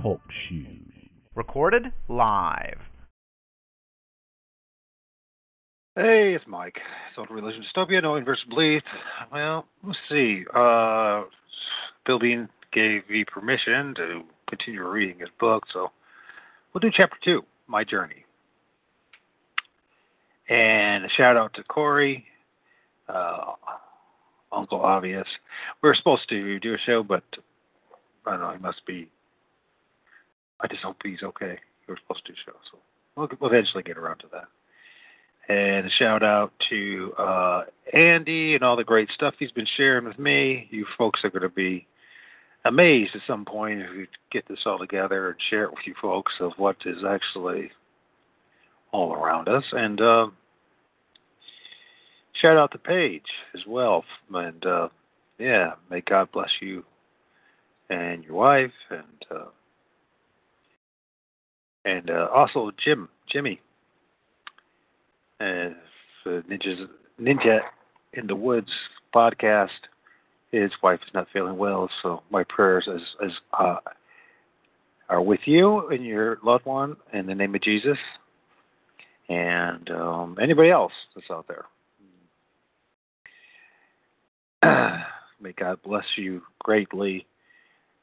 Talk shoes. Recorded live. Hey, it's Mike. Social Religion Dystopia, No Inverse Belief. Well, let's see. Bill Bean gave me permission to continue reading his book, so we'll do chapter 2, My Journey. And a shout out to Corey, Uncle Obvious. We were supposed to do a show, but I don't know, he must be, I just hope he's okay. We were supposed to do a show, so we'll eventually get around to that. And a shout out to Andy and all the great stuff he's been sharing with me. You folks are going to be amazed at some point if we get this all together and share it with you folks of what is actually all around us. And shout out to Paige as well. And yeah, may God bless you and your wife. And also Jimmy, and Ninja in the Woods podcast. His wife is not feeling well, so my prayers as are with you and your loved one in the name of Jesus, and anybody else that's out there. May God bless you greatly,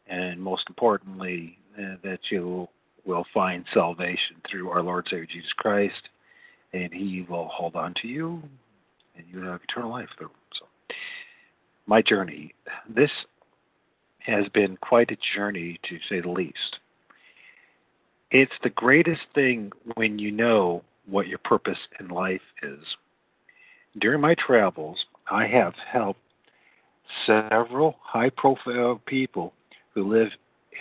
and most importantly, that you will find salvation through our Lord Savior Jesus Christ, and He will hold on to you, and you will have eternal life through. So. My journey. This has been quite a journey, to say the least. It's the greatest thing when you know what your purpose in life is. During my travels, I have helped several high-profile people who live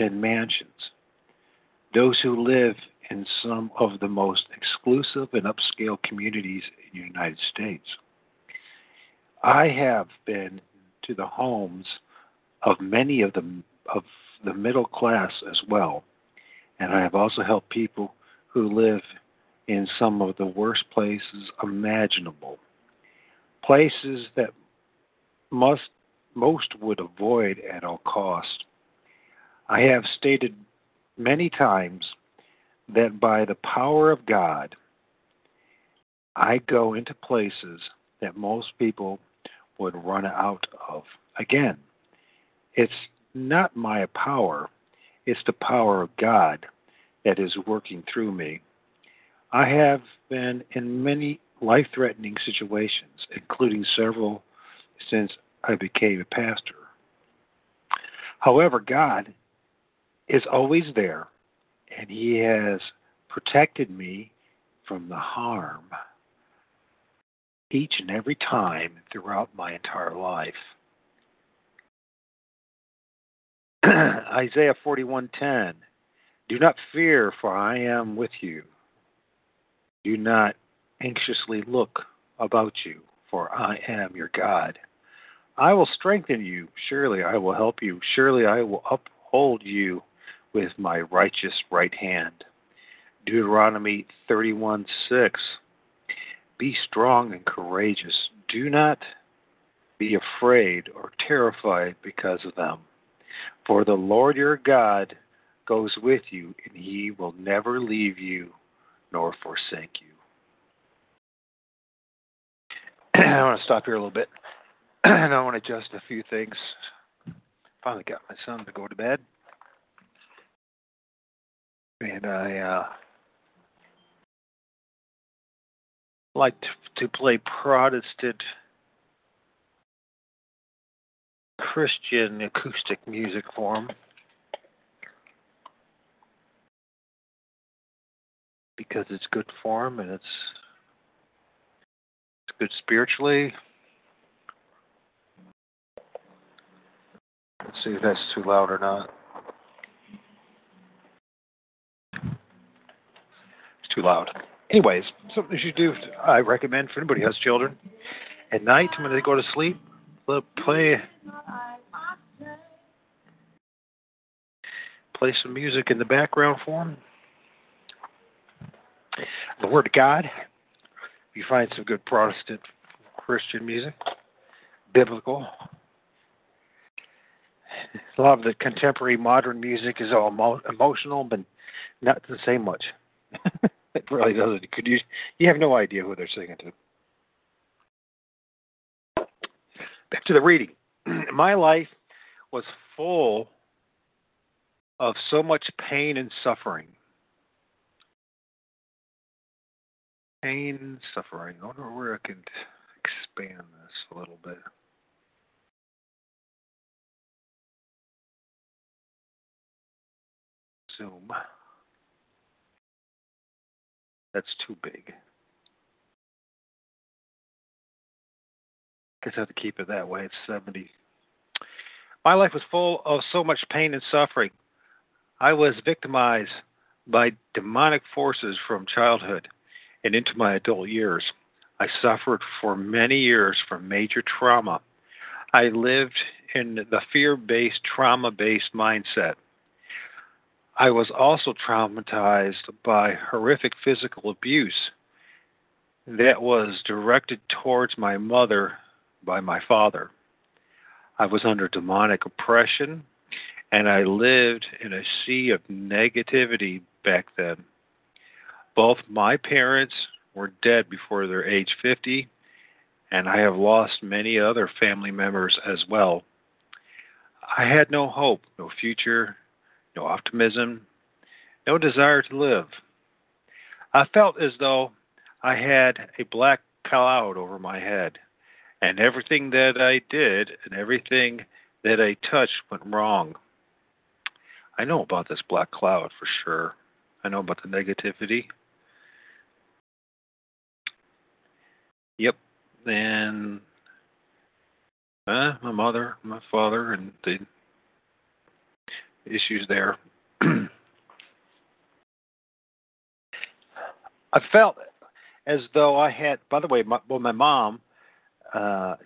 in mansions. Those who live in some of the most exclusive and upscale communities in the United States. I have been to the homes of many of the middle class as well. And I have also helped people who live in some of the worst places imaginable. Places that most would avoid at all cost. I have stated many times that by the power of God, I go into places that most people would run out of. Again, it's not my power, it's the power of God that is working through me. I have been in many life-threatening situations, including several since I became a pastor. However, God is always there, and He has protected me from the harm each and every time throughout my entire life. Isaiah 41:10. Do not fear, for I am with you. Do not anxiously look about you, for I am your God. I will strengthen you. Surely I will help you. Surely I will uphold you with my righteous right hand. Deuteronomy 31:6. Be strong and courageous. Do not be afraid or terrified because of them. For the Lord your God goes with you, and He will never leave you nor forsake you. I want to stop here a little bit. And I want to adjust a few things. Finally got my son to go to bed. And I... like to play Protestant Christian acoustic music for him because it's good for him and it's good spiritually. Let's see if that's too loud or not. It's too loud. Anyways, something you should do, I recommend for anybody who has children. At night, when they go to sleep, play some music in the background for them. The Word of God. You find some good Protestant Christian music, biblical. A lot of the contemporary modern music is all emotional, but not to say much. It really doesn't. You have no idea who they're singing to. Back to the reading. My life was full of so much pain and suffering. Pain and suffering. I wonder where I can expand this a little bit. Zoom. That's too big. Guess I have to keep it that way. It's 70. My life was full of so much pain and suffering. I was victimized by demonic forces from childhood and into my adult years. I suffered for many years from major trauma. I lived in the fear-based, trauma-based mindset. I was also traumatized by horrific physical abuse that was directed towards my mother by my father. I was under demonic oppression, and I lived in a sea of negativity back then. Both my parents were dead before their age 50, and I have lost many other family members as well. I had no hope, no future, no optimism, no desire to live. I felt as though I had a black cloud over my head, and everything that I did and everything that I touched went wrong. I know about this black cloud for sure. I know about the negativity. Yep. And my mother, my father, and the issues there. I felt as though I had, by the way, my mom,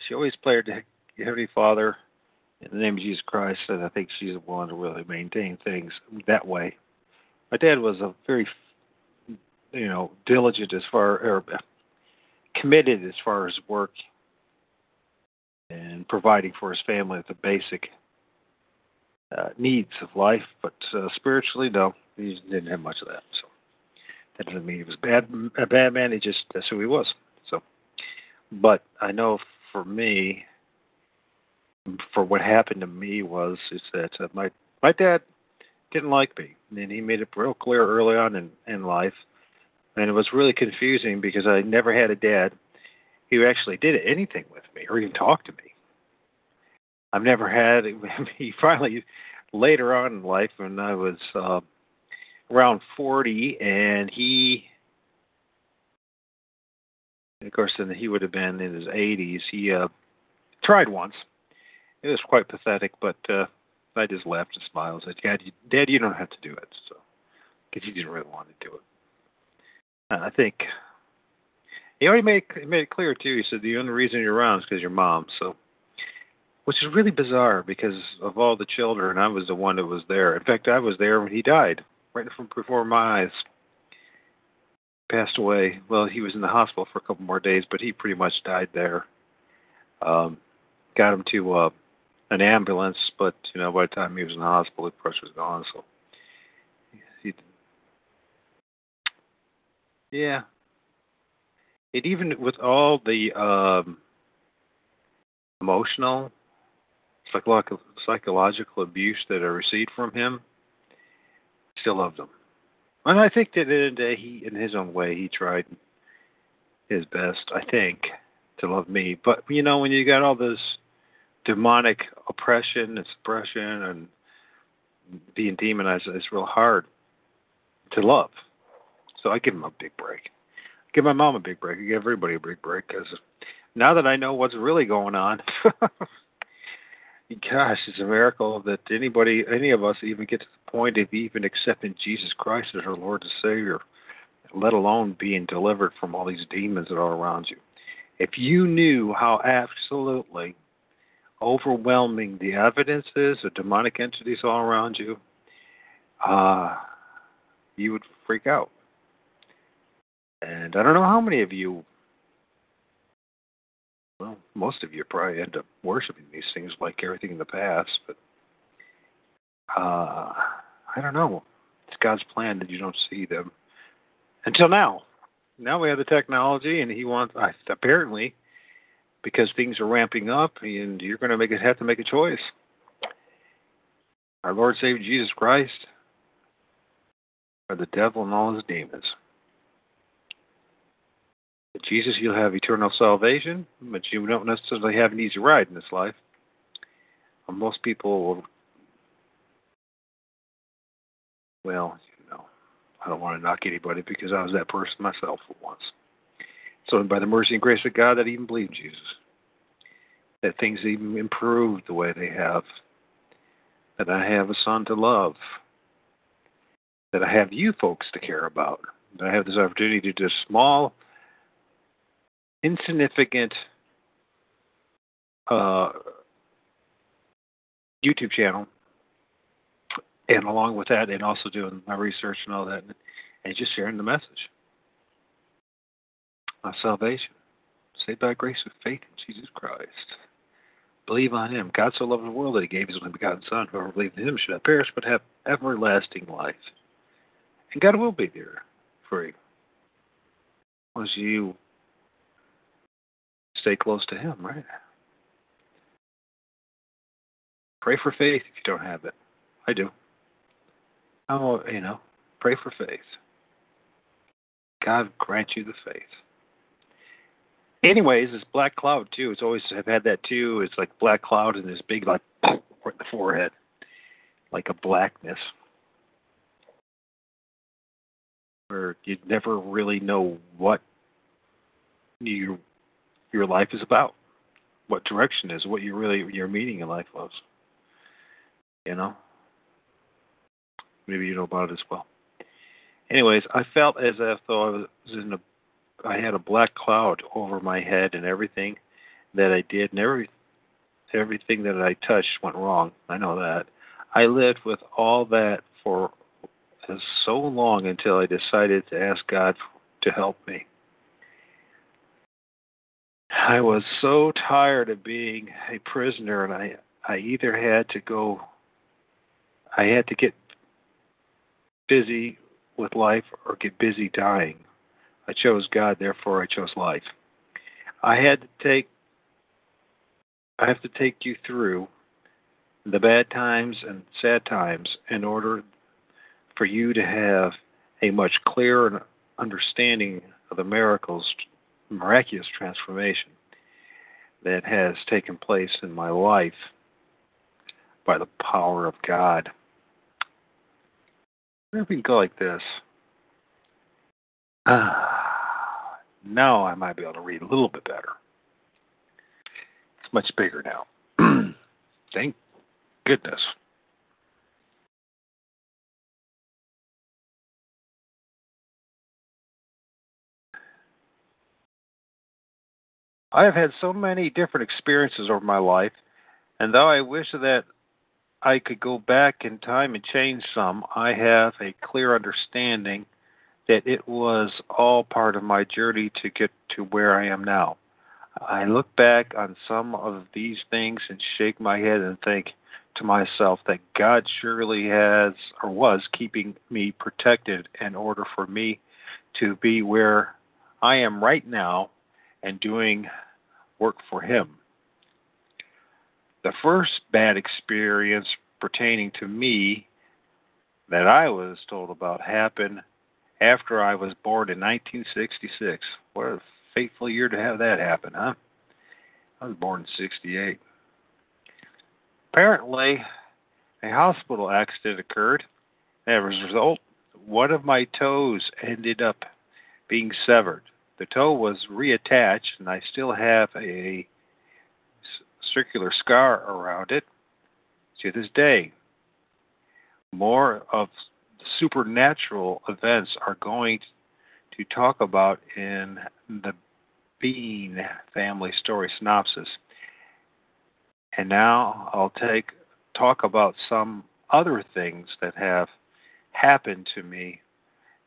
she always prayed to Heavenly Father in the name of Jesus Christ, and I think she's the one to really maintain things that way. My dad was a very, diligent committed as far as work and providing for his family with the basic needs of life, but spiritually, no, he didn't have much of that. So that doesn't mean he was a bad man. He just, that's who he was. So, but I know for me, for what happened to me is that my dad didn't like me, and he made it real clear early on in life, and it was really confusing because I never had a dad who actually did anything with me or even talked to me. I've never had. He finally, later on in life, when I was around 40, and then he would have been in his 80s. He tried once. It was quite pathetic, but I just laughed and smiled. I said, "Dad, you don't have to do it," because he didn't really want to do it. I think he already made it clear too. He said the only reason you're around is because your mom. So. Which is really bizarre because of all the children, I was the one that was there. In fact, I was there when he died, right before my eyes. Passed away. Well, he was in the hospital for a couple more days, but he pretty much died there. Got him to an ambulance, but by the time he was in the hospital, the pressure was gone. So, yeah. And even with all the emotional, psychological abuse that I received from him, still loved him. And I think that in his own way, he tried his best, I think, to love me. But, when you got all this demonic oppression and suppression and being demonized, it's real hard to love. So I give him a big break. I give my mom a big break. I give everybody a big break because now that I know what's really going on, gosh, it's a miracle that anybody, any of us, even get to the point of even accepting Jesus Christ as our Lord and Savior, let alone being delivered from all these demons that are around you. If you knew how absolutely overwhelming the evidence is of demonic entities all around you, you would freak out. And I don't know how many of you, well, most of you probably end up worshiping these things like everything in the past, but I don't know. It's God's plan that you don't see them until now. Now we have the technology, and he wants, apparently, because things are ramping up, and you're going to have to make a choice. Our Lord Savior Jesus Christ, or the devil and all his demons. With Jesus, you'll have eternal salvation, but you don't necessarily have an easy ride in this life. Most people will, well, you know, I don't want to knock anybody because I was that person myself for once. So by the mercy and grace of God, that even believed Jesus, that things even improved the way they have, that I have a son to love, that I have you folks to care about, that I have this opportunity to do small, insignificant YouTube channel, and along with that, and also doing my research and all that, and just sharing the message of salvation, saved by grace of faith in Jesus Christ. Believe on him. God so loved the world that he gave his only begotten Son. Whoever believes in him should not perish, but have everlasting life. And God will be there for you once you stay close to him, right? Pray for faith if you don't have it. I do. Oh, you know, pray for faith. God grant you the faith. Anyways, this black cloud, too. It's always, I've had that, too. It's like black cloud and this big, like, right in the forehead. Like a blackness. Where you never really know what your life is about. What direction is, what you really, your meaning in life was. You know? Maybe you know about it as well. Anyways, I felt as if though I had a black cloud over my head, and everything that I did and everything that I touched went wrong. I know that. I lived with all that for so long until I decided to ask God to help me. I was so tired of being a prisoner, and I either had to go, I had to get busy with life or get busy dying. I chose God, therefore I chose life. I have to take you through the bad times and sad times in order for you to have a much clearer understanding of the miraculous transformation that has taken place in my life by the power of God. Where we can go like this. Now I might be able to read a little bit better. It's much bigger now. Thank goodness. I have had so many different experiences over my life, and though I wish that I could go back in time and change some, I have a clear understanding that it was all part of my journey to get to where I am now. I look back on some of these things and shake my head and think to myself that God surely has or was keeping me protected in order for me to be where I am right now and doing work for him. The first bad experience pertaining to me that I was told about happened after I was born in 1966. What a fateful year to have that happen, huh? I was born in 68. Apparently, a hospital accident occurred, and as a result, one of my toes ended up being severed. The toe was reattached, and I still have a circular scar around it, to this day. More of supernatural events are going to talk about in the Bean family story synopsis. And now I'll talk about some other things that have happened to me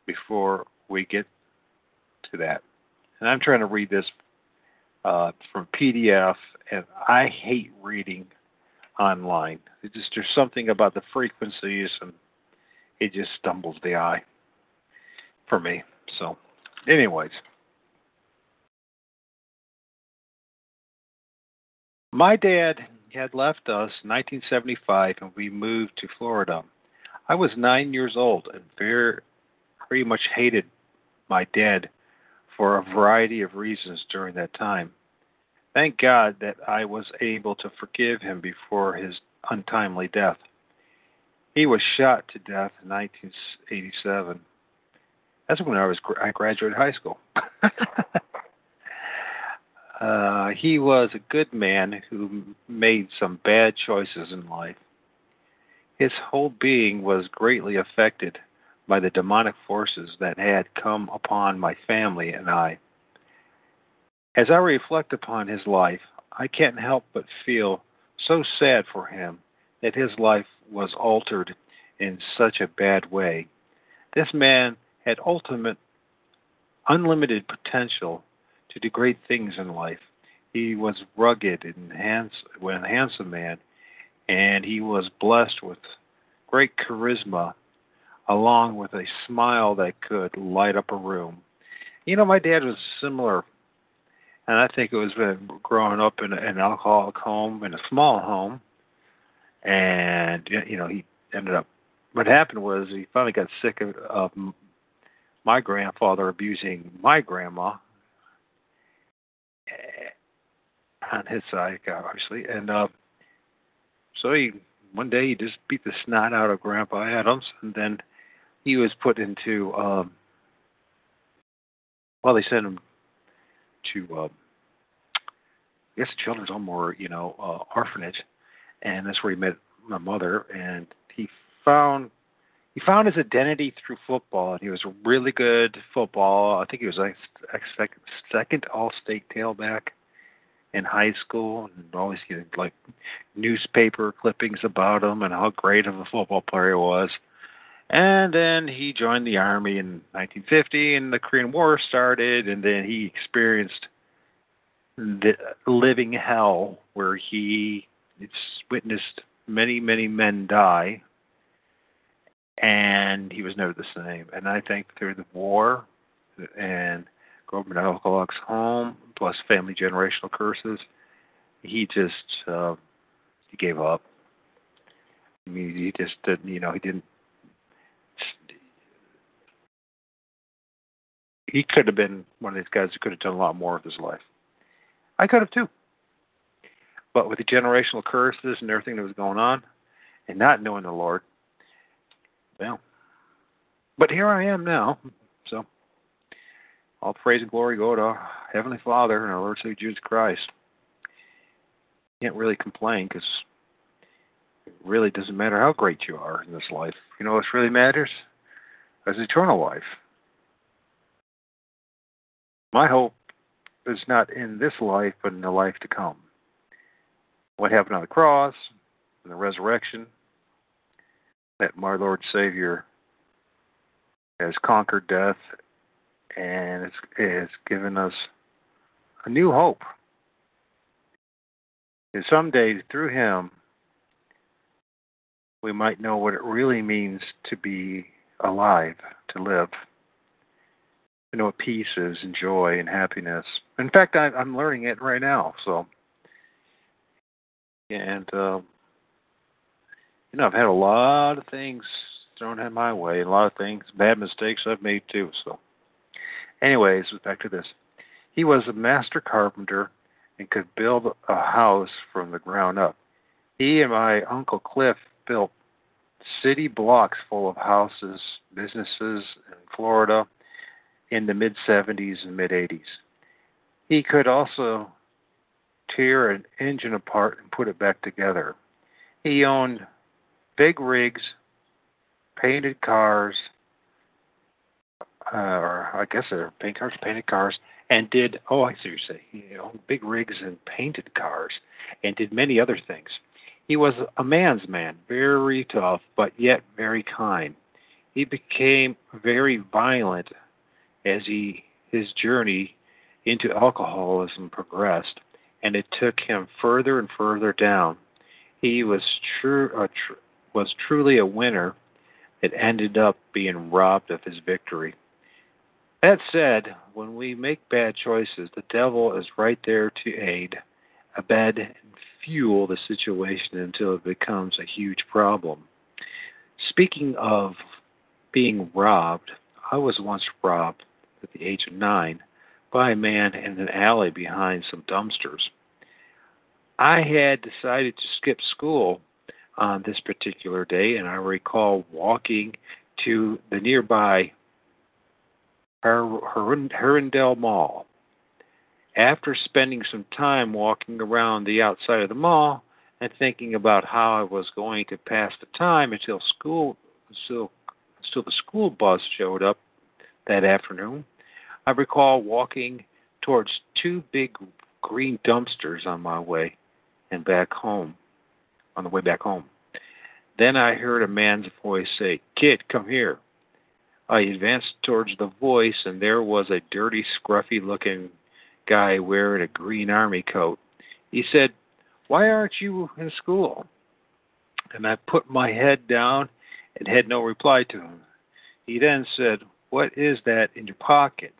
before we get to that. And I'm trying to read this from PDF, and I hate reading online. There's something about the frequencies, and it just stumbles the eye for me. So, anyways. My dad had left us in 1975, and we moved to Florida. I was 9 years old and very much hated my dad for a variety of reasons during that time. Thank God that I was able to forgive him before his untimely death. He was shot to death in 1987. That's when I graduated high school. He was a good man who made some bad choices in life. His whole being was greatly affected by the demonic forces that had come upon my family and I. As I reflect upon his life, I can't help but feel so sad for him that his life was altered in such a bad way. This man had unlimited potential to do great things in life. He was rugged and handsome man, and he was blessed with great charisma, along with a smile that could light up a room. You know, my dad was similar, and I think it was growing up in an alcoholic home, in a small home, and, you know, he ended up, what happened was he finally got sick of my grandfather abusing my grandma, on his side, obviously, and so one day he just beat the snot out of Grandpa Adams, and then he was put into, they sent him to, I guess Children's Home or, you know, orphanage, and that's where he met my mother, and he found his identity through football, and he was really good football. I think he was like second all-state tailback in high school, and always getting like newspaper clippings about him and how great of a football player he was. And then he joined the Army in 1950, and the Korean War started, and then he experienced the living hell where he witnessed many, many men die. And he was never the same. And I think through the war and growing up in an alcoholic's home, plus family generational curses, he just he gave up. I mean, he just didn't, you know, he didn't. He could have been one of these guys who could have done a lot more with his life. I could have too. But with the generational curses and everything that was going on, and not knowing the Lord, well, but here I am now, so all praise and glory go to Heavenly Father and our Lord Savior Jesus Christ. Can't really complain, because it really doesn't matter how great you are in this life. You know what really matters? Is eternal life. My hope is not in this life, but in the life to come. What happened on the cross and the resurrection, that my Lord Savior has conquered death and has given us a new hope. And someday, through him, we might know what it really means to be alive, to live. You know what peace is, and joy, and happiness. In fact, I'm learning it right now. So, and you know, I've had a lot of things thrown in my way, a lot of things, bad mistakes I've made too. So, anyways, back to this. He was a master carpenter and could build a house from the ground up. He and my Uncle Cliff built city blocks full of houses, businesses in Florida in the mid-70s and mid-80s. He could also tear an engine apart and put it back together. He owned big rigs, painted cars, or I guess they're painted cars, and did, oh, I see what you're saying, he owned big rigs and painted cars, and did many other things. He was a man's man, very tough, but yet very kind. He became very violent as his journey into alcoholism progressed, and it took him further and further down. He was truly a winner that ended up being robbed of his victory. That said, when we make bad choices, the devil is right there to aid, abet, and fuel the situation until it becomes a huge problem. Speaking of being robbed, I was once robbed at the age of 9 by a man in an alley behind some dumpsters. I had decided to skip school on this particular day, and I recall walking to the nearby Herondale Mall. After spending some time walking around the outside of the mall and thinking about how I was going to pass the time until the school bus showed up that afternoon, I recall walking towards 2 big green dumpsters on my way and back home, on the way back home. Then I heard a man's voice say, "Kid, come here." I advanced towards the voice, and there was a dirty, scruffy-looking guy wearing a green army coat. He said, "Why aren't you in school?" And I put my head down and had no reply to him. He then said, "What is that in your pocket?"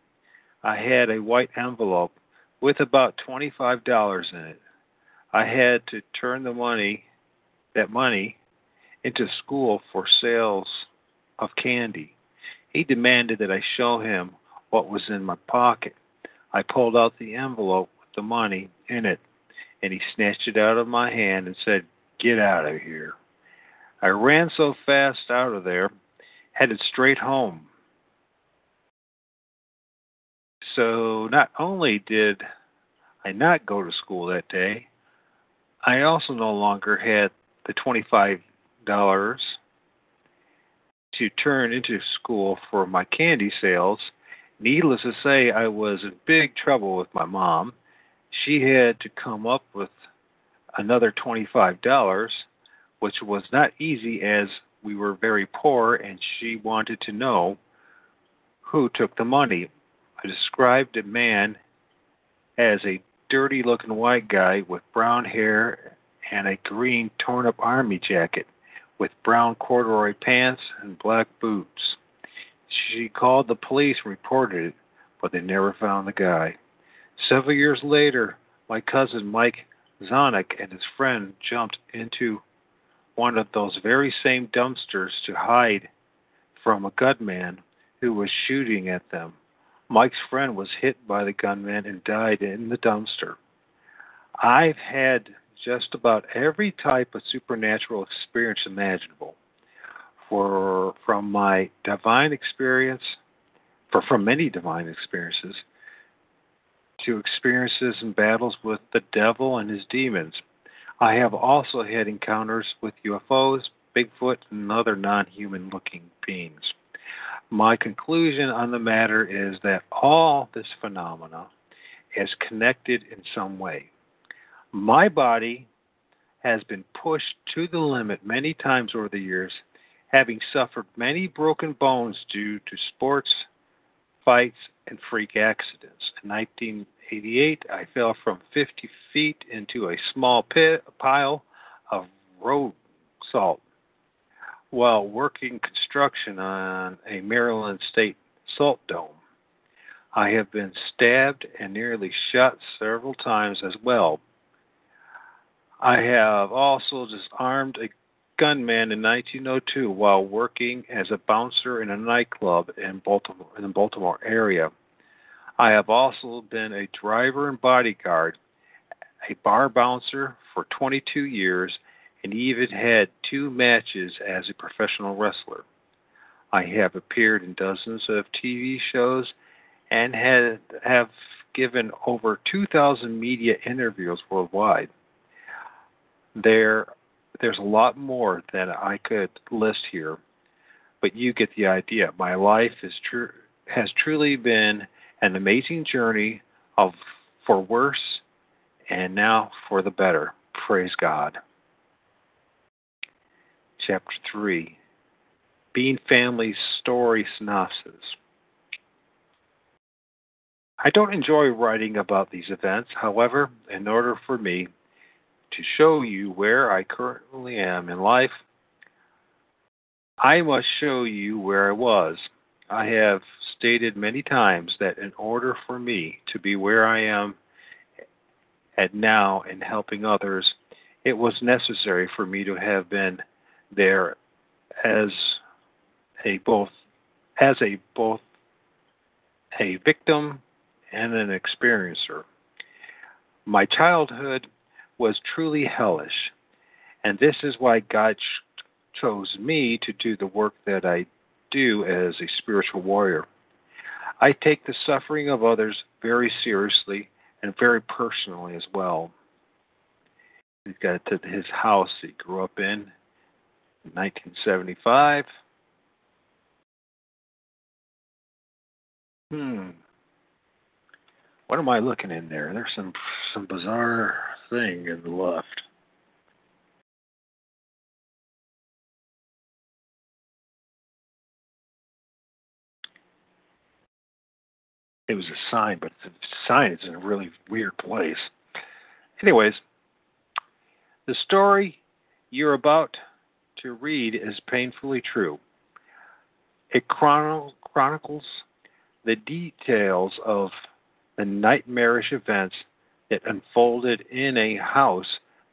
I had a white envelope with about $25 in it. I had to turn that money into school for sales of candy. He demanded that I show him what was in my pocket. I pulled out the envelope with the money in it, and he snatched it out of my hand and said, "Get out of here." I ran so fast out of there, headed straight home. So not only did I not go to school that day, I also no longer had the $25 to turn into school for my candy sales. Needless to say, I was in big trouble with my mom. She had to come up with another $25, which was not easy as we were very poor and she wanted to know who took the money. I described a man as a dirty-looking white guy with brown hair and a green torn-up army jacket with brown corduroy pants and black boots. She called the police and reported it, but they never found the guy. Several years later, my cousin Mike Zonic and his friend jumped into one of those very same dumpsters to hide from a gunman who was shooting at them. Mike's friend was hit by the gunman and died in the dumpster. I've had just about every type of supernatural experience imaginable. From many divine experiences, to experiences and battles with the devil and his demons. I have also had encounters with UFOs, Bigfoot, and other non-human-looking beings. My conclusion on the matter is that all this phenomena is connected in some way. My body has been pushed to the limit many times over the years, having suffered many broken bones due to sports, fights, and freak accidents. In 1988, I fell from 50 feet into a small pile of road salt while working construction on a Maryland state salt dome. I have been stabbed and nearly shot several times as well. I have also disarmed a gunman in 1902 while working as a bouncer in a nightclub in the Baltimore area. I have also been a driver and bodyguard, a bar bouncer for 22 years, and even had 2 matches as a professional wrestler. I have appeared in dozens of TV shows and have given over 2,000 media interviews worldwide. There There's a lot more than I could list here, but you get the idea. My life has truly been an amazing journey of for worse and now for the better. Praise God. Chapter 3, Bean Family Story Synopsis. I don't enjoy writing about these events. However, in order for me to show you where I currently am in life, I must show you where I was. I have stated many times that in order for me to be where I am at now in helping others, it was necessary for me to have been there as both a victim and an experiencer. My childhood was truly hellish, and this is why God chose me to do the work that I do as a spiritual warrior. I take the suffering of others very seriously and very personally as well. We've got to his house he grew up in 1975. What am I looking in there? There's some bizarre thing in the left. It was a sign, but the sign is in a really weird place. Anyways, the story you're about to read is painfully true. It chronicles the details of the nightmarish events that unfolded in a house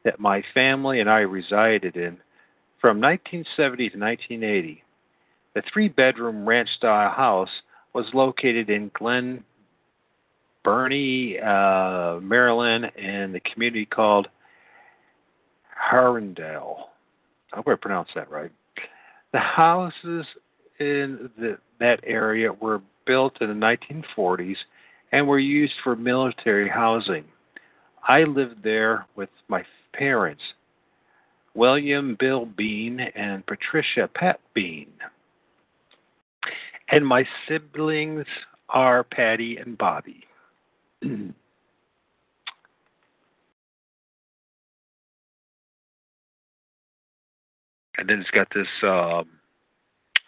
that my family and I resided in from 1970 to 1980. The three-bedroom ranch-style house was located in Glen Burnie, Maryland, in the community called Herondale. I hope I pronounced that right. The houses in that area were built in the 1940s and were used for military housing. I lived there with my parents, William Bill Bean and Patricia Pat Bean. And my siblings are Patty and Bobby. And then it's got this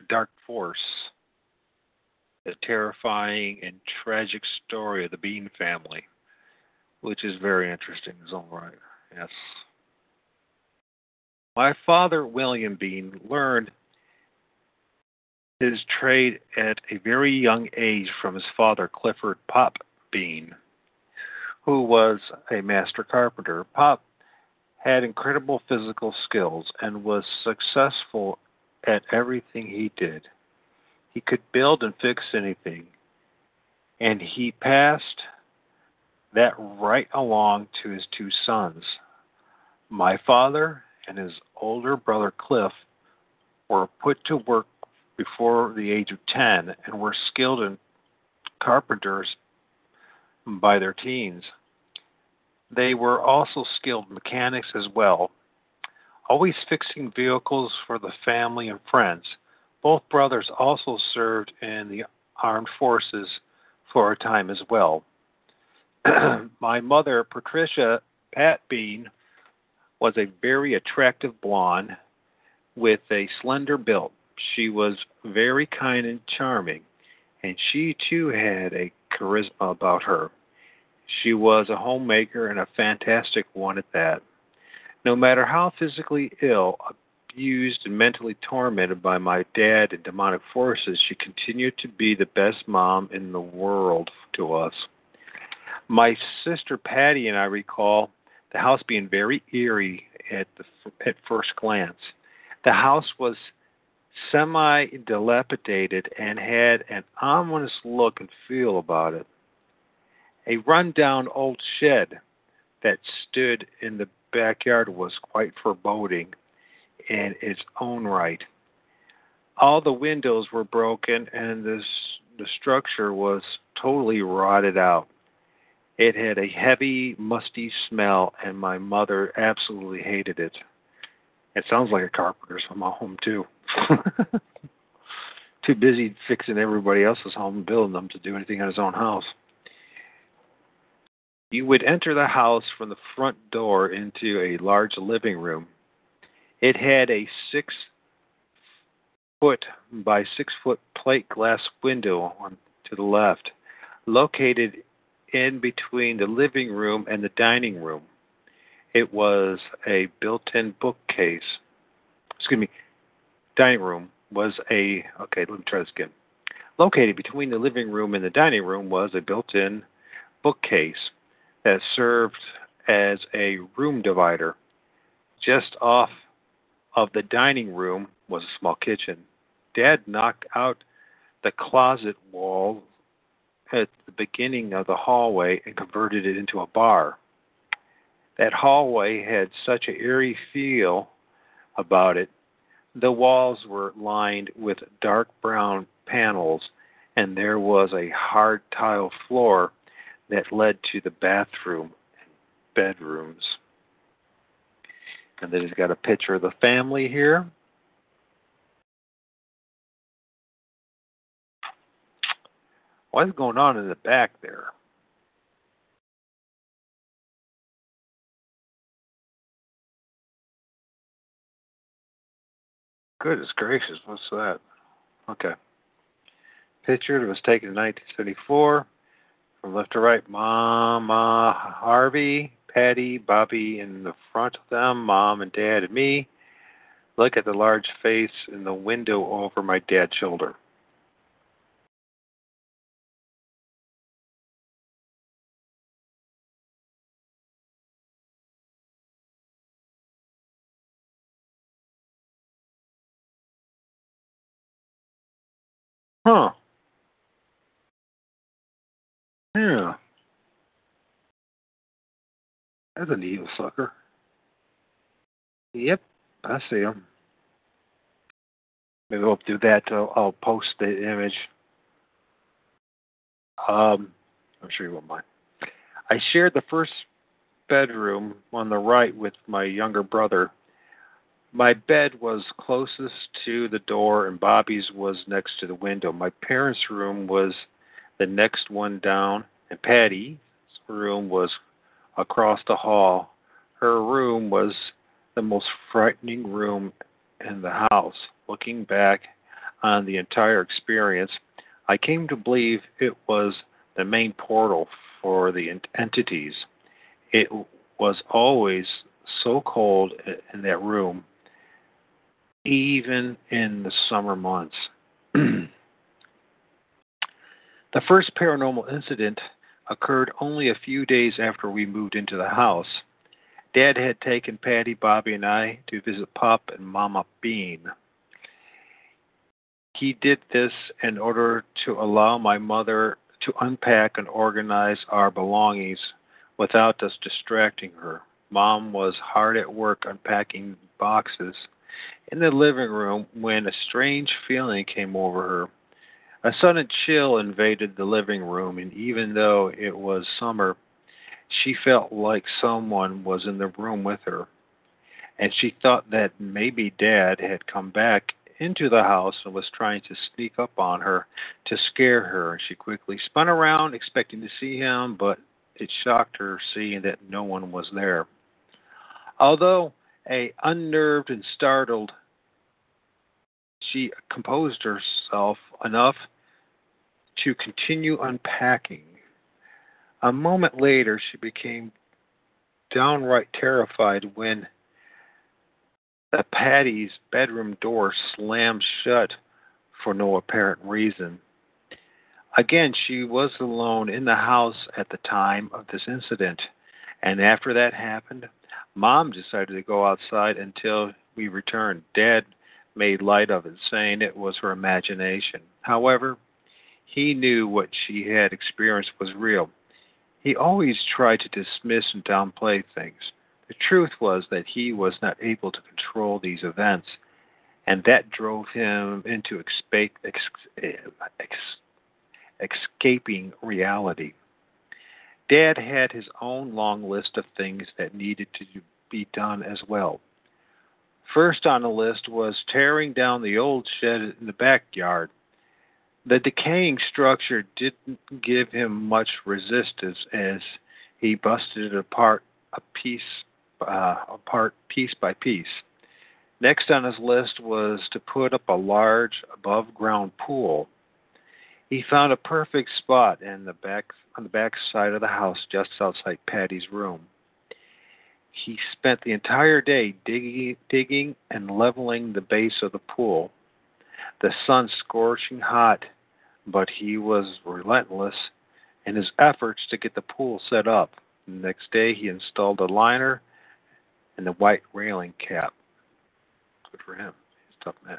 dark force, the terrifying and tragic story of the Bean family, which is very interesting. It's all right. Yes. My father, William Bean, learned his trade at a very young age from his father, Clifford Pop Bean, who was a master carpenter. Pop had incredible physical skills and was successful at everything he did. He could build and fix anything, and he passed that right along to his two sons. My father and his older brother Cliff were put to work before the age of 10 and were skilled in carpenters by their teens. They were also skilled mechanics as well, always fixing vehicles for the family and friends. Both brothers also served in the armed forces for a time as well. My mother, Patricia Pat Bean, was a very attractive blonde with a slender build. She was very kind and charming, and she too had a charisma about her. She was a homemaker and a fantastic one at that. No matter how physically ill, abused, and mentally tormented by my dad and demonic forces, she continued to be the best mom in the world to us. My sister Patty and I recall the house being very eerie at first glance. The house was semi-dilapidated and had an ominous look and feel about it. A run-down old shed that stood in the backyard was quite foreboding in its own right. All the windows were broken, and the structure was totally rotted out. It had a heavy, musty smell, and my mother absolutely hated it. It sounds like a carpenter's home, too. Too busy fixing everybody else's home and building them to do anything on his own house. You would enter the house from the front door into a large living room. It had a 6-foot by 6-foot plate glass window to the left, located in between the living room and the dining room. It was a built-in bookcase. Excuse me, dining room was a, okay, let me try this again. Located between the living room and the dining room was a built-in bookcase that served as a room divider. Just off of the dining room was a small kitchen. Dad knocked out the closet wall at the beginning of the hallway and converted it into a bar. That hallway had such an eerie feel about it. The walls were lined with dark brown panels, and there was a hard tile floor that led to the bathroom and bedrooms. And then he's got a picture of the family here. What's going on in the back there? Goodness gracious, what's that? Okay. Picture that was taken in 1974. From left to right, Mama Harvey, Patty, Bobby in the front of them, Mom and Dad and me. Look at the large face in the window over my dad's shoulder. Huh. Yeah. That's an evil sucker. Yep, I see him. Maybe we'll do that. I'll post the image. I'm sure you won't mind. I shared the first bedroom on the right with my younger brother. My bed was closest to the door, and Bobby's was next to the window. My parents' room was the next one down, and Patty's room was across the hall. Her room was the most frightening room in the house. Looking back on the entire experience, I came to believe it was the main portal for the entities. It was always so cold in that room, even in the summer months. The first paranormal incident occurred only a few days after we moved into the house. Dad had taken Patty, Bobby, and I to visit Pop and Mama Bean. He did this in order to allow my mother to unpack and organize our belongings without us distracting her. Mom was hard at work unpacking boxes in the living room when a strange feeling came over her. A sudden chill invaded the living room, and even though it was summer, she felt like someone was in the room with her, and she thought that maybe Dad had come back into the house and was trying to sneak up on her to scare her. She quickly spun around, expecting to see him, but it shocked her seeing that no one was there. Although unnerved and startled, she composed herself enough to continue unpacking. A moment later, she became downright terrified when Patty's bedroom door slammed shut for no apparent reason. Again, she was alone in the house at the time of this incident, and after that happened, Mom decided to go outside until we returned. Dad made light of it, saying it was her imagination. However, he knew what she had experienced was real. He always tried to dismiss and downplay things. The truth was that he was not able to control these events, and that drove him into escaping reality. Dad had his own long list of things that needed to be done as well. First on the list was tearing down the old shed in the backyard. The decaying structure didn't give him much resistance as he busted it apart piece by piece. Next on his list was to put up a large above-ground pool. He found a perfect spot on the back side of the house just outside Patty's room. He spent the entire day digging and leveling the base of the pool. The sun scorching hot, but he was relentless in his efforts to get the pool set up. The next day, he installed a liner and the white railing cap. Good for him. He's a tough man.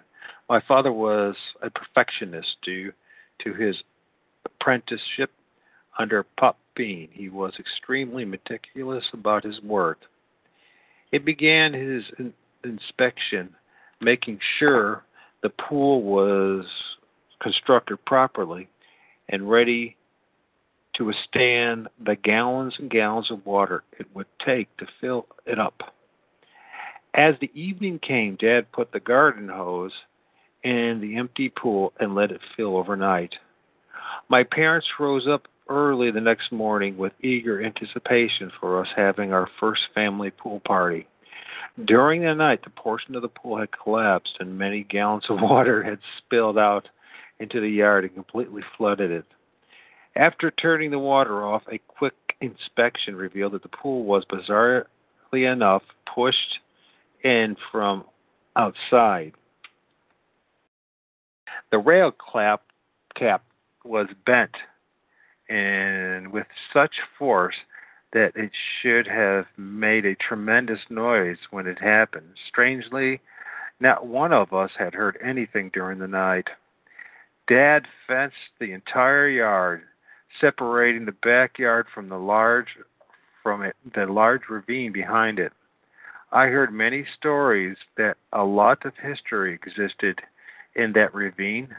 My father was a perfectionist due to his apprenticeship under Pop Bean. He was extremely meticulous about his work. He began his inspection, making sure the pool was constructed properly and ready to withstand the gallons and gallons of water it would take to fill it up. As the evening came, Dad put the garden hose in the empty pool and let it fill overnight. My parents rose up early the next morning with eager anticipation for us having our first family pool party. During the night, the portion of the pool had collapsed and many gallons of water had spilled out into the yard and completely flooded it. After turning the water off, a quick inspection revealed that the pool was, bizarrely enough, pushed in from outside. The rail cap was bent and with such force that it should have made a tremendous noise when it happened. Strangely, not one of us had heard anything during the night. Dad fenced the entire yard, separating the backyard from the large ravine behind it. I heard many stories that a lot of history existed in that ravine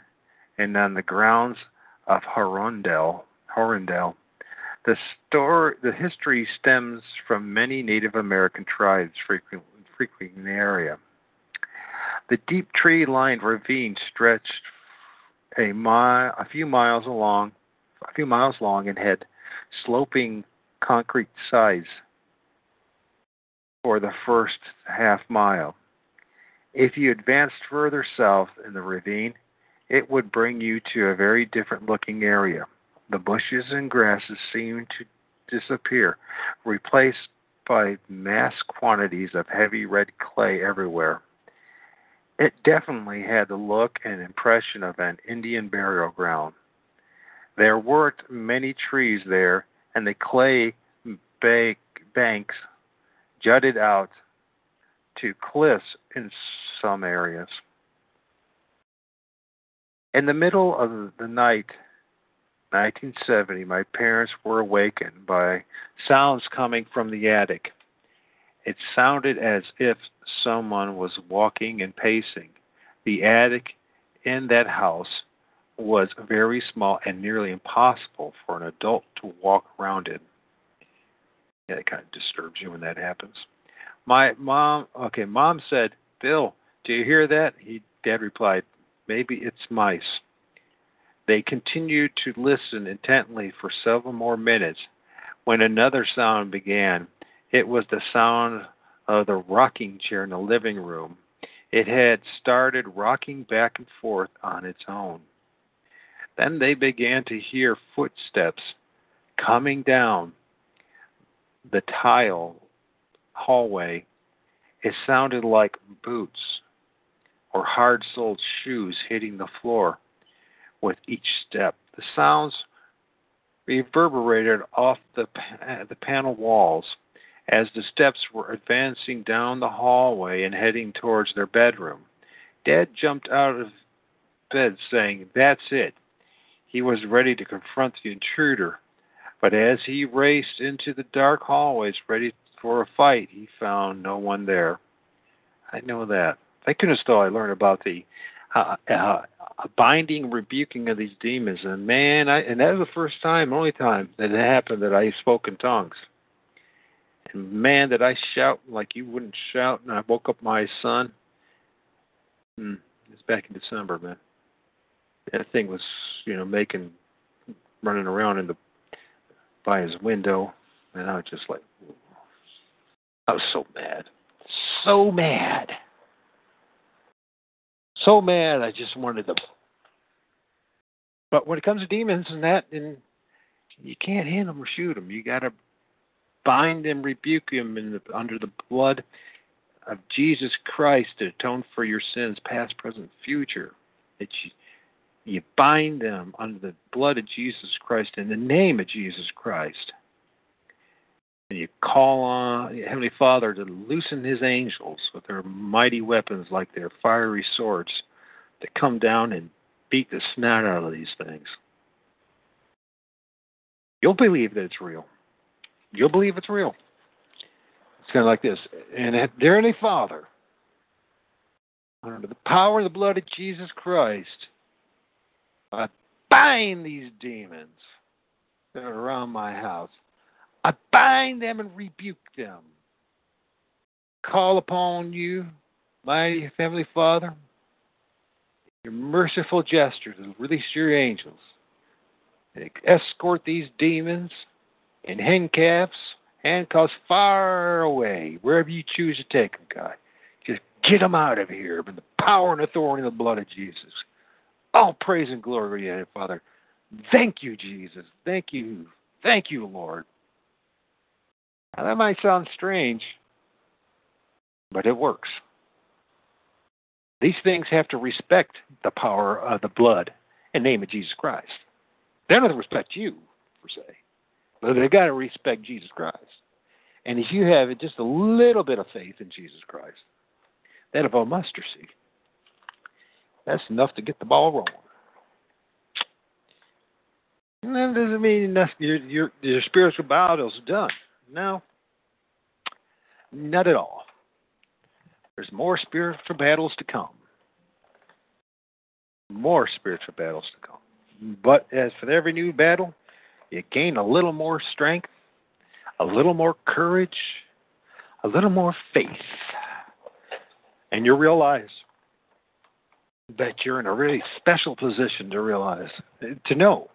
and on the grounds of Horondale. The history stems from many Native American tribes frequenting the area. The deep tree-lined ravine stretched a few miles long, and had sloping concrete sides for the first half mile. If you advanced further south in the ravine, it would bring you to a very different-looking area. The bushes and grasses seemed to disappear, replaced by mass quantities of heavy red clay everywhere. It definitely had the look and impression of an Indian burial ground. There weren't many trees there, and the clay banks jutted out to cliffs in some areas. In the middle of the night, 1970, my parents were awakened by sounds coming from the attic. It sounded as if someone was walking and pacing. The attic in that house was very small and nearly impossible for an adult to walk around it. Yeah, it kind of disturbs you when that happens. Mom said, "Bill, do you hear that?" Dad replied, "Maybe it's mice." They continued to listen intently for several more minutes when another sound began. It was the sound of the rocking chair in the living room. It had started rocking back and forth on its own. Then they began to hear footsteps coming down the tile hallway. It sounded like boots or hard-soled shoes hitting the floor. With each step, the sounds reverberated off the panel walls as the steps were advancing down the hallway and heading towards their bedroom. Dad jumped out of bed saying, "That's it." He was ready to confront the intruder, but as he raced into the dark hallways ready for a fight, he found no one there. I know that. Thank goodness, though, I learned about the a binding, rebuking of these demons. And man, that was the first time, only time that it happened that I spoke in tongues. And man, did I shout like you wouldn't shout. And I woke up my son. It was back in December, man. That thing was, running around by his window. And I was just like, whoa. I was so mad. So mad, I just wanted them. But when it comes to demons and that, and you can't hit them or shoot them. You got to bind and rebuke them under the blood of Jesus Christ to atone for your sins, past, present, future. That you bind them under the blood of Jesus Christ in the name of Jesus Christ. And you call on Heavenly Father to loosen his angels with their mighty weapons like their fiery swords to come down and beat the snot out of these things. You'll believe that it's real. You'll believe it's real. It's kind of like this. And dear Heavenly Father, under the power of the blood of Jesus Christ, I bind these demons that are around my house. I bind them and rebuke them. Call upon you, mighty Heavenly Father, your merciful gesture to release your angels and escort these demons in handcuffs far away, wherever you choose to take them, God. Just get them out of here by the power and authority of the blood of Jesus. All praise and glory to you, Heavenly Father. Thank you, Jesus. Thank you. Thank you, Lord. Now, that might sound strange, but it works. These things have to respect the power of the blood and name of Jesus Christ. They don't have to respect you, per se, but they've got to respect Jesus Christ. And if you have just a little bit of faith in Jesus Christ, that of a mustard seed, that's enough to get the ball rolling. And that doesn't mean enough, your spiritual battle's done. No, not at all. There's more spiritual battles to come. But as for every new battle, you gain a little more strength, a little more courage, a little more faith. And you realize that you're in a really special position to know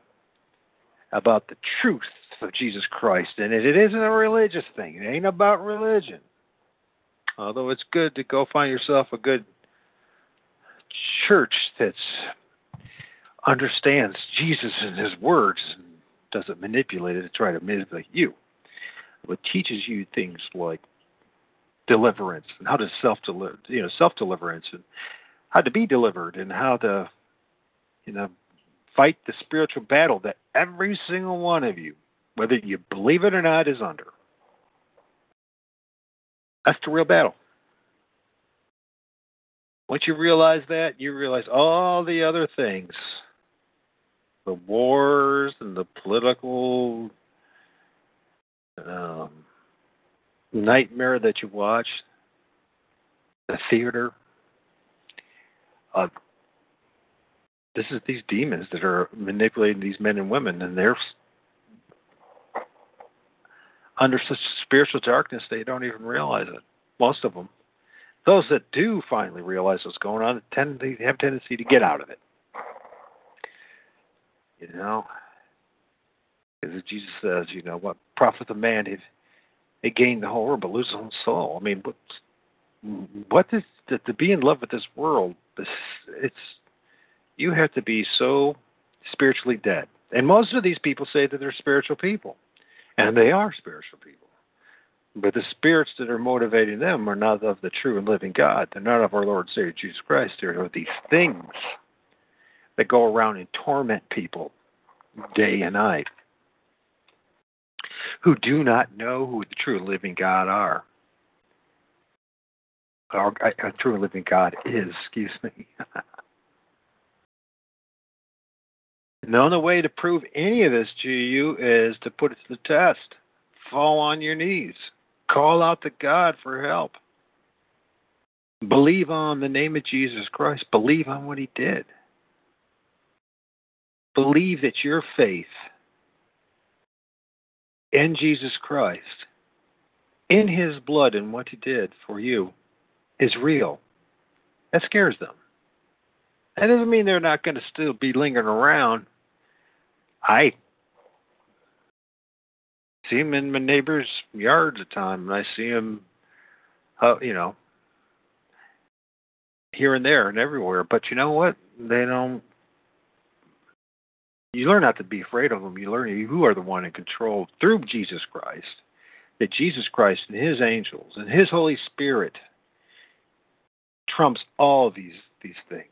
about the truth of Jesus Christ. And it isn't a religious thing. It ain't about religion. Although it's good to go find yourself a good church that understands Jesus and his words and doesn't manipulate it to try to manipulate you. But teaches you things like deliverance and how to self-deliverance and how to be delivered and how to, fight the spiritual battle that every single one of you, whether you believe it or not, is under. That's the real battle. Once you realize that, you realize all the other things. The wars and the political nightmare that you watch. The theater. This is these demons that are manipulating these men and women, and they're under such spiritual darkness they don't even realize it. Most of them. Those that do finally realize what's going on, they have a tendency to get out of it. Because Jesus says, what profit the man if they gain the whole world but lose his own soul? I mean, what is to be in love with this world? You have to be so spiritually dead. And most of these people say that they're spiritual people. And they are spiritual people. But the spirits that are motivating them are not of the true and living God. They're not of our Lord and Savior Jesus Christ. They're of these things that go around and torment people day and night who do not know who the true and living God are. Our true and living God is, And the only way to prove any of this to you is to put it to the test. Fall on your knees. Call out to God for help. Believe on the name of Jesus Christ. Believe on what he did. Believe that your faith in Jesus Christ in his blood and what he did for you is real. That scares them. That doesn't mean they're not going to still be lingering around. I see them in my neighbor's yards at times, and I see them, here and there and everywhere. But you know what? They don't. You learn not to be afraid of them. You learn you are the one in control through Jesus Christ. That Jesus Christ and his angels and his Holy Spirit trumps all these things.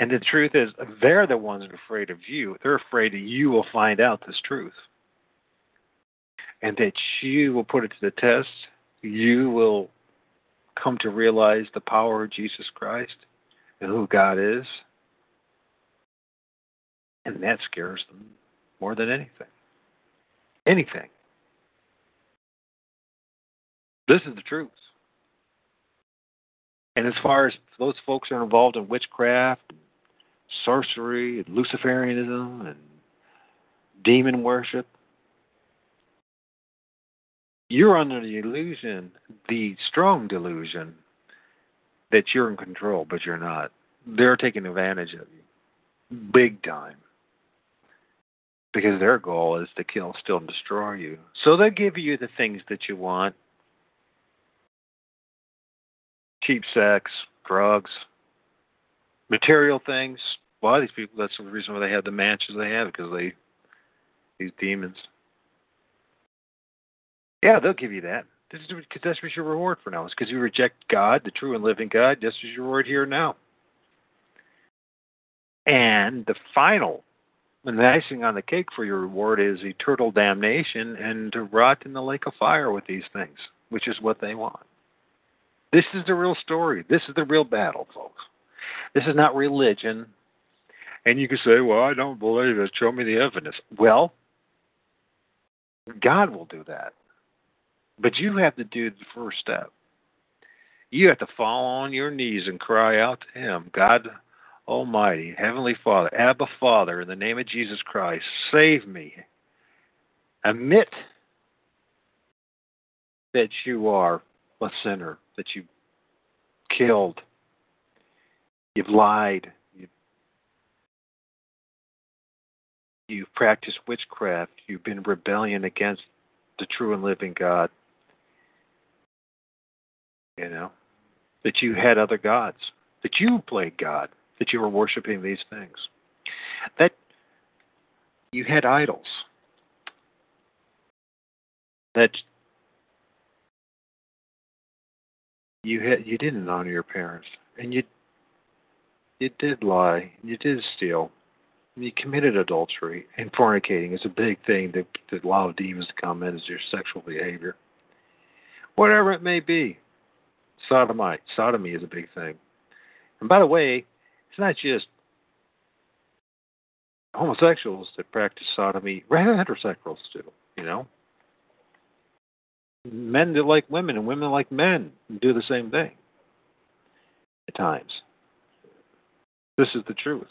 And the truth is, they're the ones that are afraid of you. They're afraid that you will find out this truth. And that you will put it to the test. You will come to realize the power of Jesus Christ and who God is. And that scares them more than anything. Anything. This is the truth. And as far as those folks who are involved in witchcraft, sorcery, and Luciferianism, and demon worship, you're under the illusion, the strong delusion, that you're in control, but you're not. They're taking advantage of you, big time. Because their goal is to kill, steal, and destroy you. So they give you the things that you want. Cheap sex, drugs, material things. A lot of these people, that's the reason why they have the matches they have, because these demons. Yeah, they'll give you that. Because that's what your reward for now is, because you reject God, the true and living God. That's what your reward here now. And the final, and the icing on the cake for your reward is eternal damnation and to rot in the lake of fire with these things, which is what they want. This is the real story. This is the real battle, folks. This is not religion. And you can say, well, I don't believe it. Show me the evidence. Well, God will do that. But you have to do the first step. You have to fall on your knees and cry out to him, God Almighty, Heavenly Father, Abba Father, in the name of Jesus Christ, save me. Admit that you are a sinner, that you killed, you've lied, you've practiced witchcraft, you've been in rebellion against the true and living God, that you had other gods, that you played God, that you were worshiping these things, that you had idols, that you didn't honor your parents, and you did lie, and you did steal, and you committed adultery, and fornicating is a big thing that allow demons to come in, is your sexual behavior. Whatever it may be, sodomy is a big thing. And by the way, it's not just homosexuals that practice sodomy, rather heterosexuals too, Men that like women and women like men do the same thing at times. This is the truth.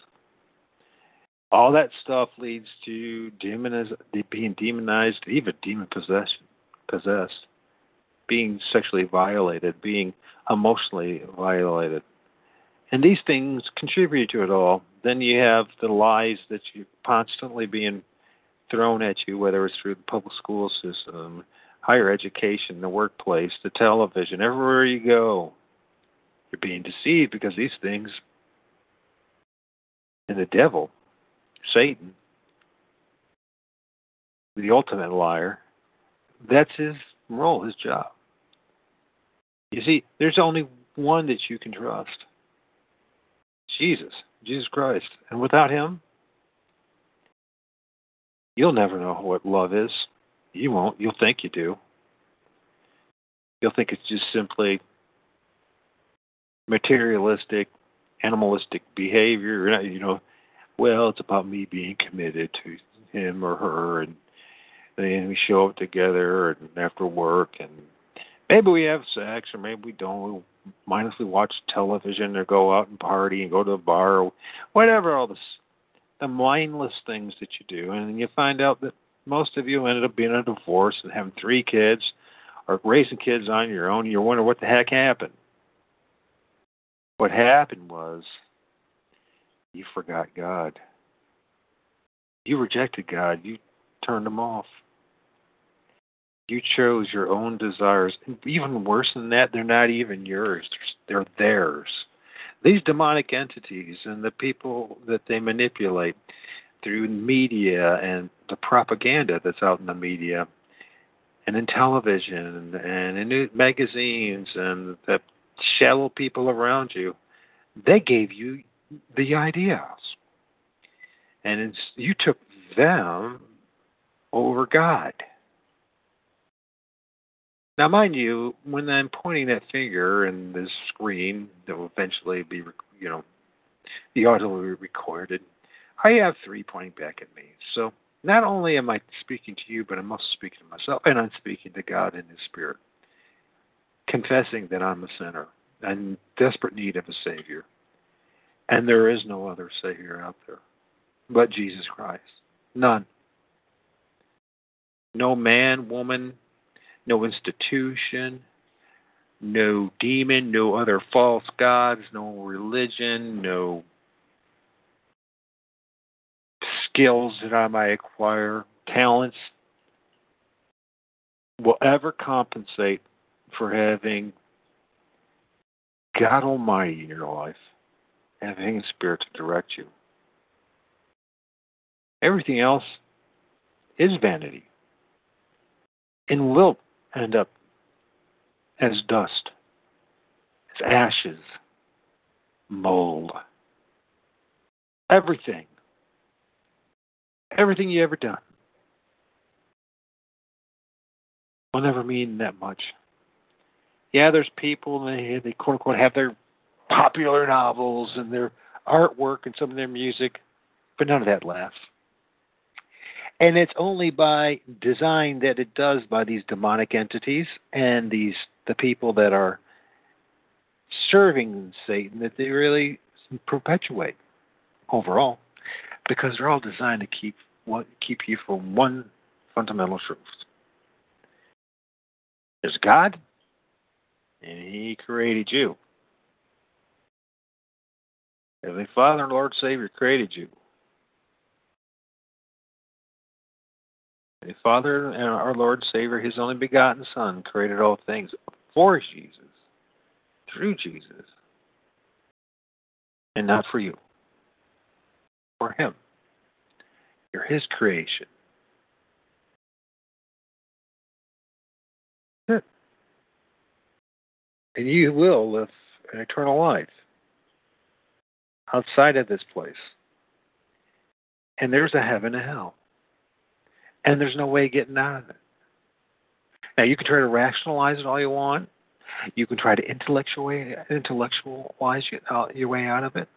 All that stuff leads to being demonized, even demon possessed, being sexually violated, being emotionally violated. And these things contribute to it all. Then you have the lies that you're constantly being thrown at you, whether it's through the public school system, higher education, the workplace, the television, everywhere you go, you're being deceived because these things and the devil, Satan, the ultimate liar, that's his role, his job. You see, there's only one that you can trust. Jesus Christ. And without him, you'll never know what love is. You won't. You'll think you do. You'll think it's just simply materialistic, animalistic behavior. Well, it's about me being committed to him or her, and then we show up together and after work, and maybe we have sex, or maybe we don't. We'll mindlessly watch television or go out and party and go to a bar or whatever, all this, the mindless things that you do, and you find out that most of you ended up being in a divorce and having 3 kids, are raising kids on your own, you're wondering what the heck happened. What happened was you forgot God. You rejected God. You turned him off. You chose your own desires. And even worse than that, they're not even yours. They're theirs. These demonic entities and the people that they manipulate through media and the propaganda that's out in the media and in television and in magazines and the shallow people around you, they gave you the ideas. And you took them over God. Now, mind you, when I'm pointing that finger and this screen that will eventually be, the audio will be recorded, I have three pointing back at me. So not only am I speaking to you, but I'm also speaking to myself, and I'm speaking to God in His Spirit, confessing that I'm a sinner and desperate need of a Savior. And there is no other Savior out there but Jesus Christ. None. No man, woman, no institution, no demon, no other false gods, no religion, no skills that I might acquire, talents, will ever compensate for having God Almighty in your life, having His Spirit to direct you. Everything else is vanity and will end up as dust, as ashes, mold. Everything. Everything you ever done will never mean that much. Yeah, there's people, they quote unquote have their popular novels and their artwork and some of their music, but none of that lasts. And it's only by design that it does by these demonic entities and the people that are serving Satan that they really perpetuate overall, because they're all designed to keep you from one fundamental truth. There's God, and He created you. Heavenly Father and Lord Savior created you. The Father and our Lord Savior, His only begotten Son, created all things for Jesus, through Jesus, and not for you. For Him. You're His creation. That's it. And you will live an eternal life outside of this place. And there's a heaven and hell. And there's no way of getting out of it. Now, you can try to rationalize it all you want. You can try to intellectualize your way out of it.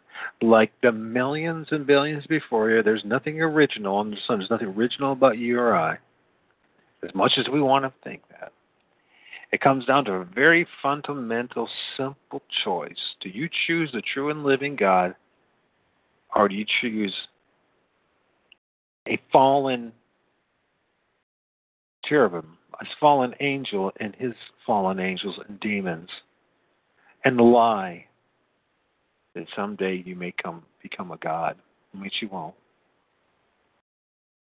Like the millions and billions before you, there's nothing original under the sun. There's nothing original about you or I, as much as we want to think that. It comes down to a very fundamental, simple choice. Do you choose the true and living God, or do you choose a fallen cherubim, a fallen angel and his fallen angels and demons, and the lie that someday you may become a god, which you won't.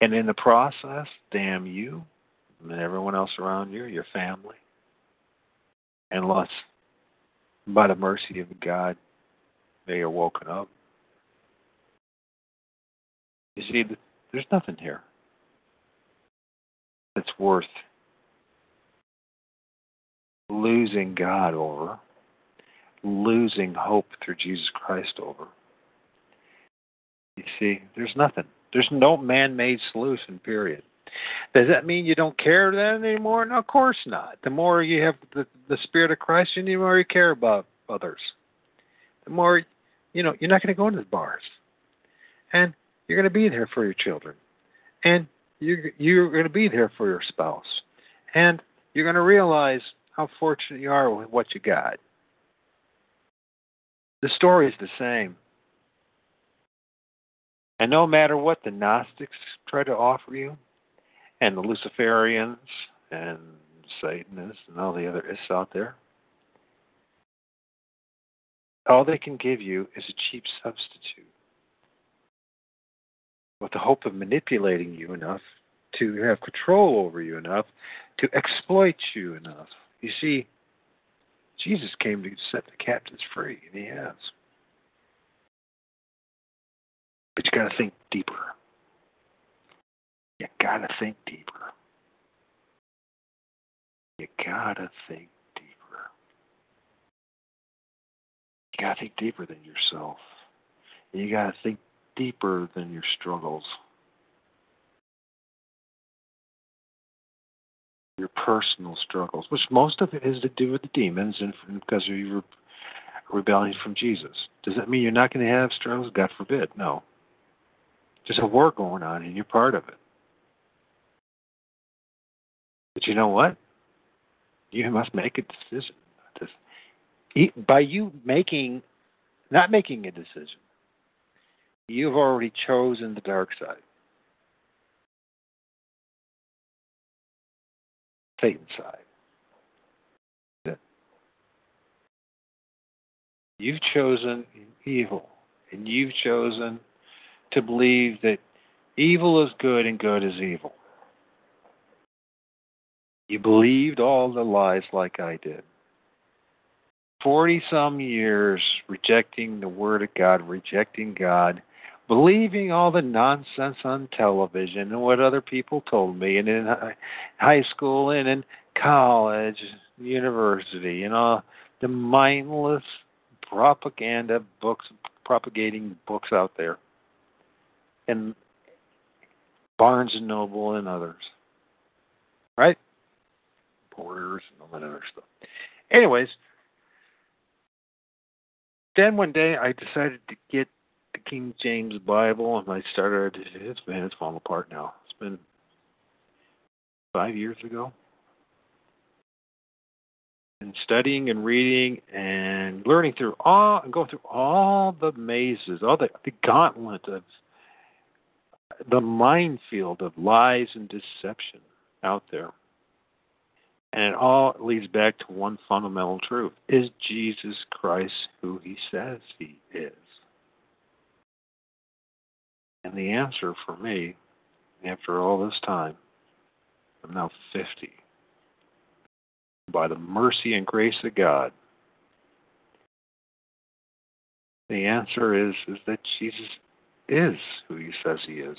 And in the process, damn you and everyone else around you, your family, unless by the mercy of God they are woken up. You see, there's nothing here that's worth losing God over, losing hope through Jesus Christ over. You see, there's nothing. There's no man-made solution, period. Does that mean you don't care then anymore? No, of course not. The more you have the Spirit of Christ, the more you care about others. The more, you're not going to go into the bars. And you're going to be there for your children. And you're going to be there for your spouse. And you're going to realize how fortunate you are with what you got. The story is the same. And no matter what the Gnostics try to offer you, and the Luciferians, and Satan is and all the other ists out there. All they can give you is a cheap substitute with the hope of manipulating you enough to have control over you enough, to exploit you enough. You see, Jesus came to set the captives free, and he has. But you got to think deeper. You got to think deeper than yourself. And you got to think deeper than your struggles. Your personal struggles, which most of it is to do with the demons and because of your rebellion from Jesus. Does that mean you're not going to have struggles? God forbid, no. There's a war going on and you're part of it. But you know what? You must make a decision about this. By you not making a decision, you've already chosen the dark side. Satan's side. Yeah. You've chosen evil, and you've chosen to believe that evil is good and good is evil. You believed all the lies like I did. 40-some years rejecting the Word of God, rejecting God, believing all the nonsense on television and what other people told me, and in high school and in college, university, and all the mindless propaganda books, propagating books out there, and Barnes and Noble and others, right? Borders and all that other stuff. Anyways, then one day I decided to get the King James Bible, and I started. It's falling apart now. It's been 5 years ago. And studying and reading and learning through all and going through all the mazes, all the gauntlet of the minefield of lies and deception out there, and it all leads back to one fundamental truth: is Jesus Christ who he says he is? And the answer for me, after all this time, I'm now 50, by the mercy and grace of God, the answer is that Jesus is who he says he is.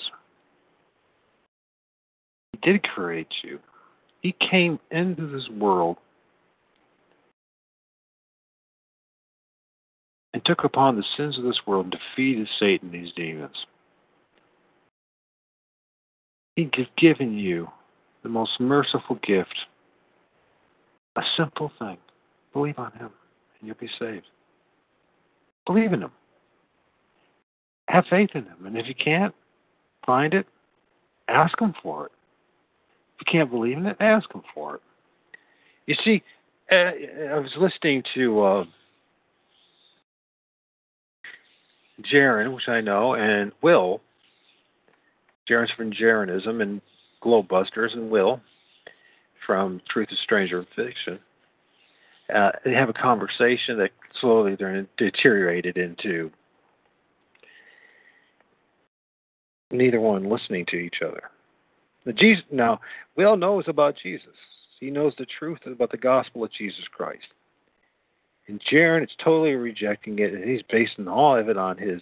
He did create you. He came into this world and took upon the sins of this world and defeated Satan and these demons. He's given you the most merciful gift, a simple thing. Believe on him, and you'll be saved. Believe in him. Have faith in him. And if you can't find it, ask him for it. If you can't believe in it, ask him for it. You see, I was listening to Jaren, which I know, and Will. Jaren's from Jeranism and Globusters, and Will from Truth is Stranger Fiction. They have a conversation that slowly deteriorated into neither one listening to each other. Now, Will knows about Jesus. He knows the truth about the gospel of Jesus Christ. And Jaren is totally rejecting it, and he's basing all of it on his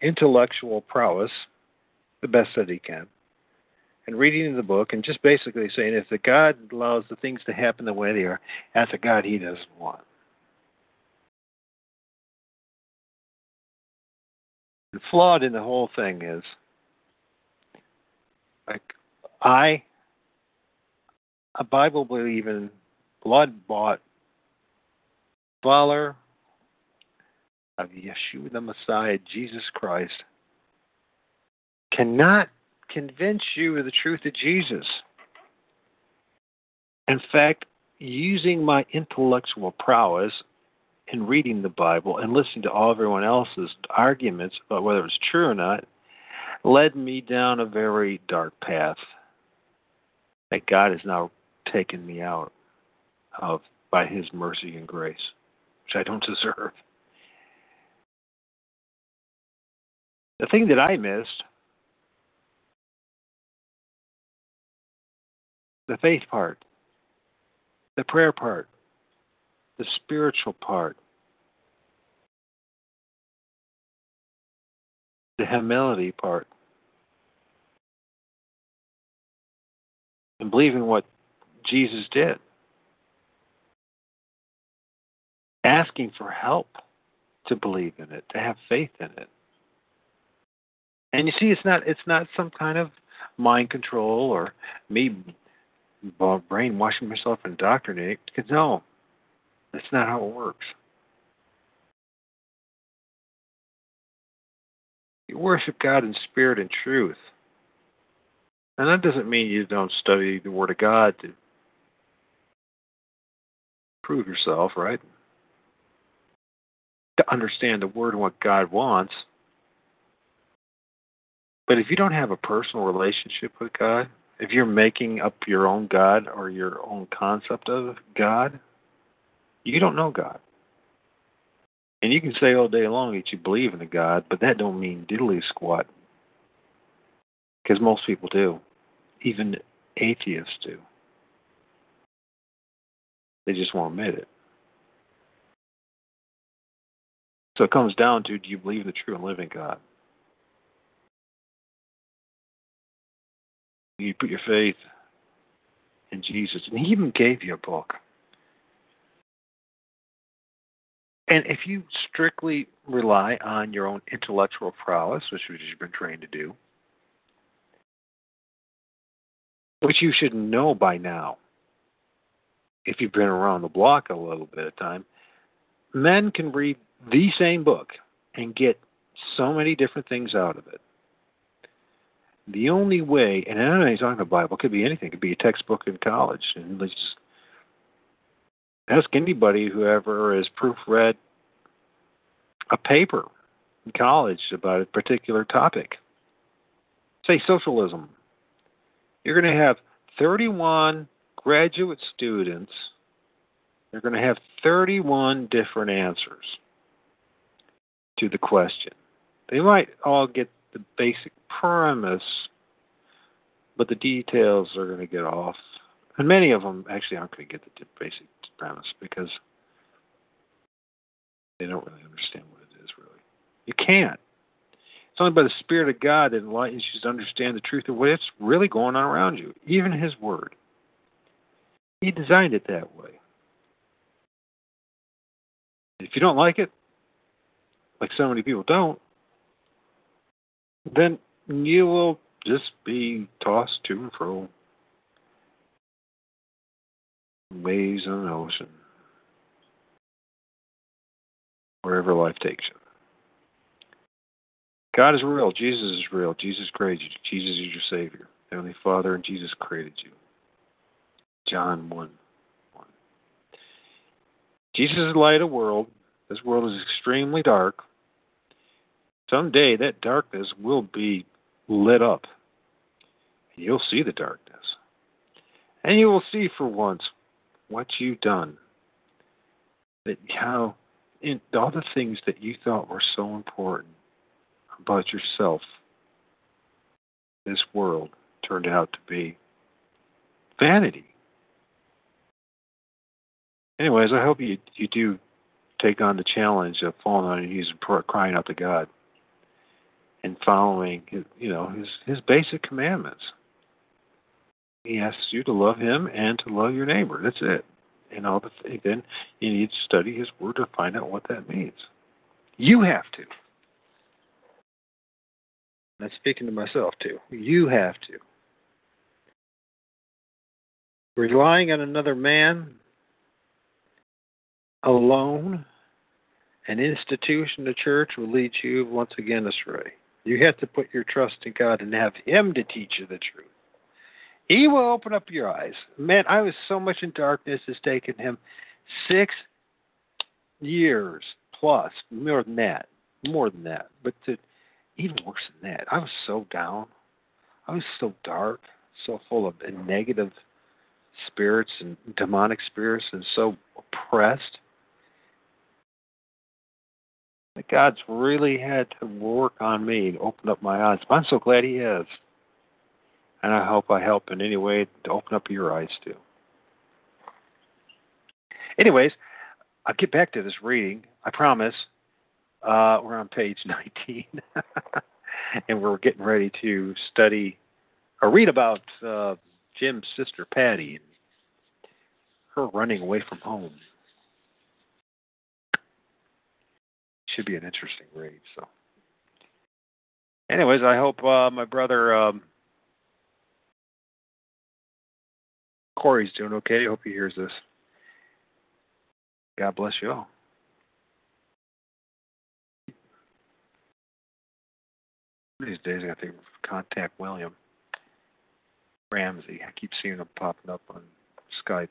intellectual prowess, the best that he can, and reading the book and just basically saying if the God allows the things to happen the way they are, that's a God he doesn't want. The flawed in the whole thing is, like, a Bible believing, blood-bought follower of Yeshua the Messiah, Jesus Christ, cannot convince you of the truth of Jesus. In fact, using my intellectual prowess in reading the Bible and listening to all everyone else's arguments about whether it's true or not led me down a very dark path that God has now taken me out of by his mercy and grace, which I don't deserve. The thing that I missed, the faith part, the prayer part, the spiritual part, the humility part, and believing what Jesus did, asking for help to believe in it, to have faith in it. And you see, it's not some kind of mind control or me brainwashing myself and indoctrinating. No, that's not how it works. You worship God in spirit and truth. And that doesn't mean you don't study the Word of God to prove yourself, right? To understand the Word and what God wants. But if you don't have a personal relationship with God, if you're making up your own God or your own concept of God, you don't know God. And you can say all day long that you believe in a God, but that don't mean diddly squat. Because most people do. Even atheists do. They just won't admit it. So it comes down to, do you believe in the true and living God? You put your faith in Jesus. And he even gave you a book. And if you strictly rely on your own intellectual prowess, which you've been trained to do, which you should know by now, if you've been around the block a little bit of time, men can read the same book and get so many different things out of it. The only way, and I don't know he's talking about the Bible, it could be anything, it could be a textbook in college. And let's just ask anybody who ever has proofread a paper in college about a particular topic. Say socialism. You're going to have 31 graduate students. They're going to have 31 different answers to the question. They might all get the basic premise, but the details are going to get off. And many of them actually aren't going to get the basic premise because they don't really understand what it is, really. You can't. It's only by the Spirit of God that enlightens you to understand the truth of what's really going on around you, even His Word. He designed it that way. If you don't like it, like so many people don't, then you will just be tossed to and fro, waves on an ocean, wherever life takes you. God is real. Jesus is real. Jesus created you. Jesus is your Savior. Heavenly Father and Jesus created you. John 1:1. Jesus is the light of the world. This world is extremely dark. Someday that darkness will be lit up. You'll see the darkness. And you will see for once what you've done. That how in all the things that you thought were so important about yourself, this world turned out to be vanity. Anyways, I hope you do take on the challenge of falling on your knees and crying out to God and following his basic commandments. He asks you to love him and to love your neighbor. That's it. And then you need to study his word to find out what that means. You have to. I'm speaking to myself, too. You have to. Relying on another man, alone, an institution, the church, will lead you once again astray. You have to put your trust in God and have Him to teach you the truth. He will open up your eyes. Man, I was so much in darkness, it's taken him 6 years plus, more than that, but to even worse than that. I was so down. I was so dark, so full of negative spirits and demonic spirits and so oppressed. The God's really had to work on me and open up my eyes. I'm so glad he has. And I hope I help in any way to open up your eyes too. Anyways, I'll get back to this reading. I promise. We're on page 19. And we're getting ready to study or read about Jim's sister Patty and her running away from home. Should be an interesting read. So, anyways, I hope my brother Corey's doing okay. I hope he hears this. God bless you all. These days, I think contact William Ramsey. I keep seeing him popping up on Skype.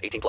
18+.